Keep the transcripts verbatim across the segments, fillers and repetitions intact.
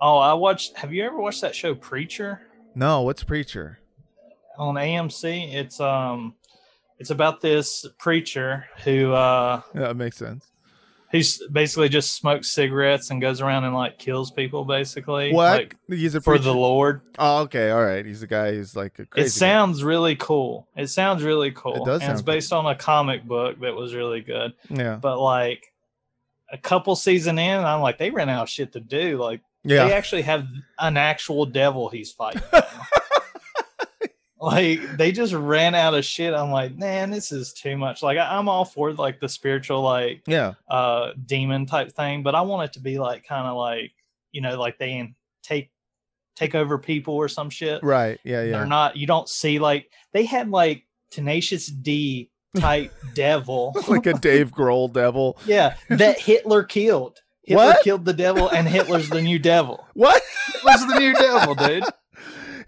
Oh, I watched. Have you ever watched that show Preacher? No, what's Preacher? On A M C, it's um, it's about this preacher who uh, yeah, that makes sense. He's basically just smokes cigarettes and goes around and like kills people, basically. What? Like, he's a preacher? For the Lord. Oh, okay, all right. He's the guy who's like a crazy. It sounds guy. really cool. It sounds really cool. It does. And it's based cool. on a comic book that was really good. Yeah. But like a couple season in, I'm like, they ran out of shit to do. Like, yeah. They actually have an actual devil he's fighting. Like, they just ran out of shit. I'm like, man, this is too much. Like, I, I'm all for, like, the spiritual, like, yeah, uh, demon type thing. But I want it to be, like, kind of like, you know, like they in- take take over people or some shit. Right, yeah, yeah. They're not, you don't see, like, they had, like, Tenacious D type devil. Like a Dave Grohl devil. Yeah, that Hitler killed. Hitler what? killed the devil, and Hitler's the new devil. What? Hitler's the new devil, dude.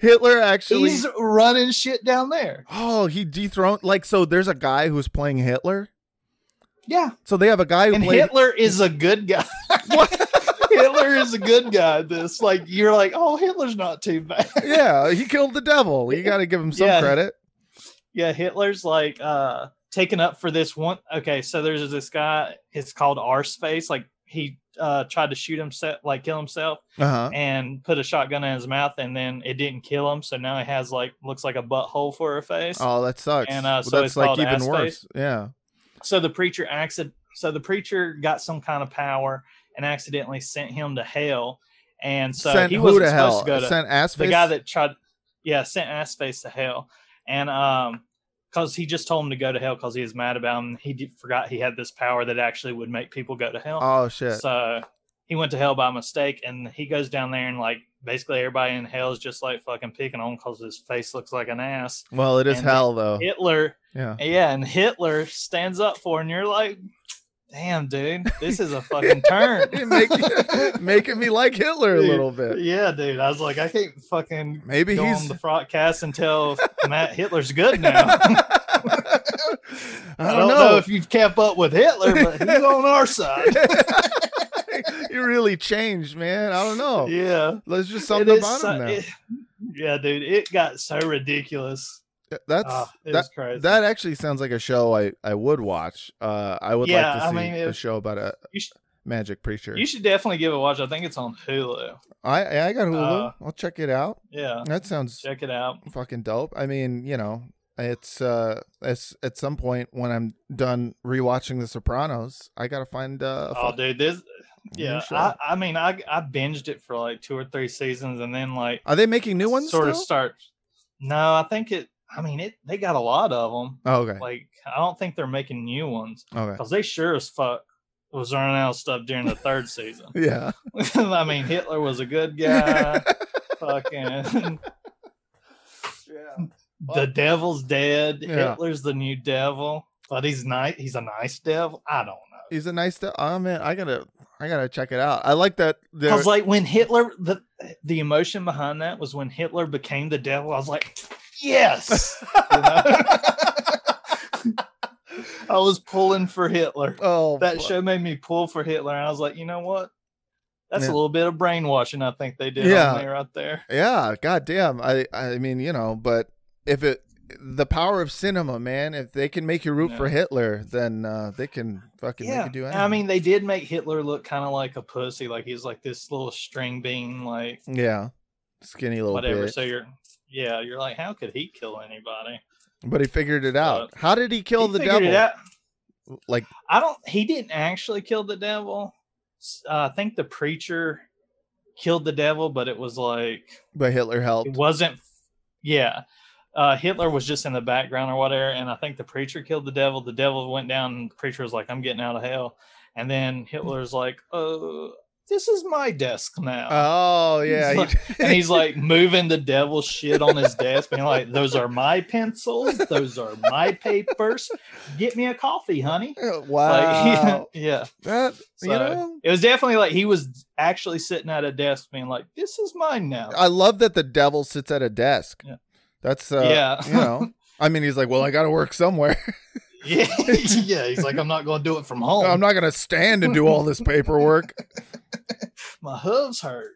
Hitler actually... He's running shit down there. Oh, he dethroned... Like, so there's a guy who's playing Hitler? Yeah. So they have a guy who and played... Hitler is a good guy. What? Hitler is a good guy. This, like, you're like, oh, Hitler's not too bad. Yeah, he killed the devil. You got to give him some yeah. credit. Yeah, Hitler's, like, uh, taken up for this one... Okay, so there's this guy. It's called R-Space. Like, he... uh tried to shoot himself, like kill himself, uh-huh. and put a shotgun in his mouth, and then it didn't kill him, so now he has like looks like a butthole for a face. Oh, that sucks. And uh well, so that's like even worse face. Yeah, so the preacher accident so the preacher got some kind of power and accidentally sent him to hell, and so sent he wasn't supposed hell? to go to sent ass face? the guy that tried yeah sent ass face to hell, and um because he just told him to go to hell because he was mad about him. He did, forgot he had this power that actually would make people go to hell. Oh, shit. So he went to hell by mistake, and he goes down there, and like basically everybody in hell is just like fucking picking on him because his face looks like an ass. Well, it is and hell, though. Hitler. Yeah. Yeah. And Hitler stands up for him, and you're like, damn, dude, this is a fucking turn. making, making me like Hitler dude, a little bit. Yeah, dude. I was like, I can't fucking Maybe go he's... on the broadcast until Matt Hitler's good now. I, don't I don't know. know if you've kept up with Hitler, but he's on our side. He really changed, man. I don't know. Yeah. There's just something about so, him now. It, yeah, dude. It got so ridiculous. That's oh, that, crazy. That actually sounds like a show I, I would watch. Uh, I would yeah, like to see I mean, if, a show about a should, magic preacher. You should definitely give it a watch. I think it's on Hulu. I I got Hulu. Uh, I'll check it out. Yeah, that sounds check it out. Fucking dope. I mean, you know, it's uh, it's at some point when I'm done rewatching The Sopranos, I gotta find. Uh, oh, dude, this. Yeah, I, I mean, I I binged it for like two or three seasons, and then like, are they making new ones? Sort still? of start. No, I think it. I mean, it. They got a lot of them. Oh, okay. Like, I don't think they're making new ones. Okay. Because they sure as fuck was running out of stuff during the third season. Yeah. I mean, Hitler was a good guy. Fucking. Yeah. The devil's dead. Yeah. Hitler's the new devil, but he's nice. He's a nice devil. I don't know. He's a nice devil. Oh man, I gotta, I gotta check it out. I like that. Because like when Hitler, the the emotion behind that was when Hitler became the devil. I was like. Yes. You know? I was pulling for Hitler. Oh, that fuck. show made me pull for Hitler. And I was like, you know what? That's yeah. a little bit of brainwashing. I think they did yeah. on me right there. Yeah. Goddamn. I, I mean, you know, but if it, the power of cinema, man, if they can make you root yeah. for Hitler, then uh, they can fucking yeah. make you do anything. I mean, they did make Hitler look kind of like a pussy. Like he's like this little string bean, like, yeah, skinny little whatever. Bitch. So you're, Yeah, you're like, how could he kill anybody? But he figured it out. Uh, how did he kill he the devil? It out. Like, I don't. He didn't actually kill the devil. Uh, I think the preacher killed the devil, but it was like, but Hitler helped. It wasn't. Yeah, uh, Hitler was just in the background or whatever, and I think the preacher killed the devil. The devil went down, and the preacher was like, "I'm getting out of hell," and then Hitler's like, "Oh." This is my desk now. Oh, yeah. He's like, and he's like moving the devil shit on his desk, being like, those are my pencils. Those are my papers. Get me a coffee, honey. Wow. Like, yeah. That, so, you know? It was definitely like he was actually sitting at a desk being like, this is mine now. I love that the devil sits at a desk. Yeah. That's, uh, yeah. you know, I mean, he's like, well, I got to work somewhere. Yeah. Yeah. He's like, I'm not going to do it from home. I'm not going to stand and do all this paperwork. My hooves hurt.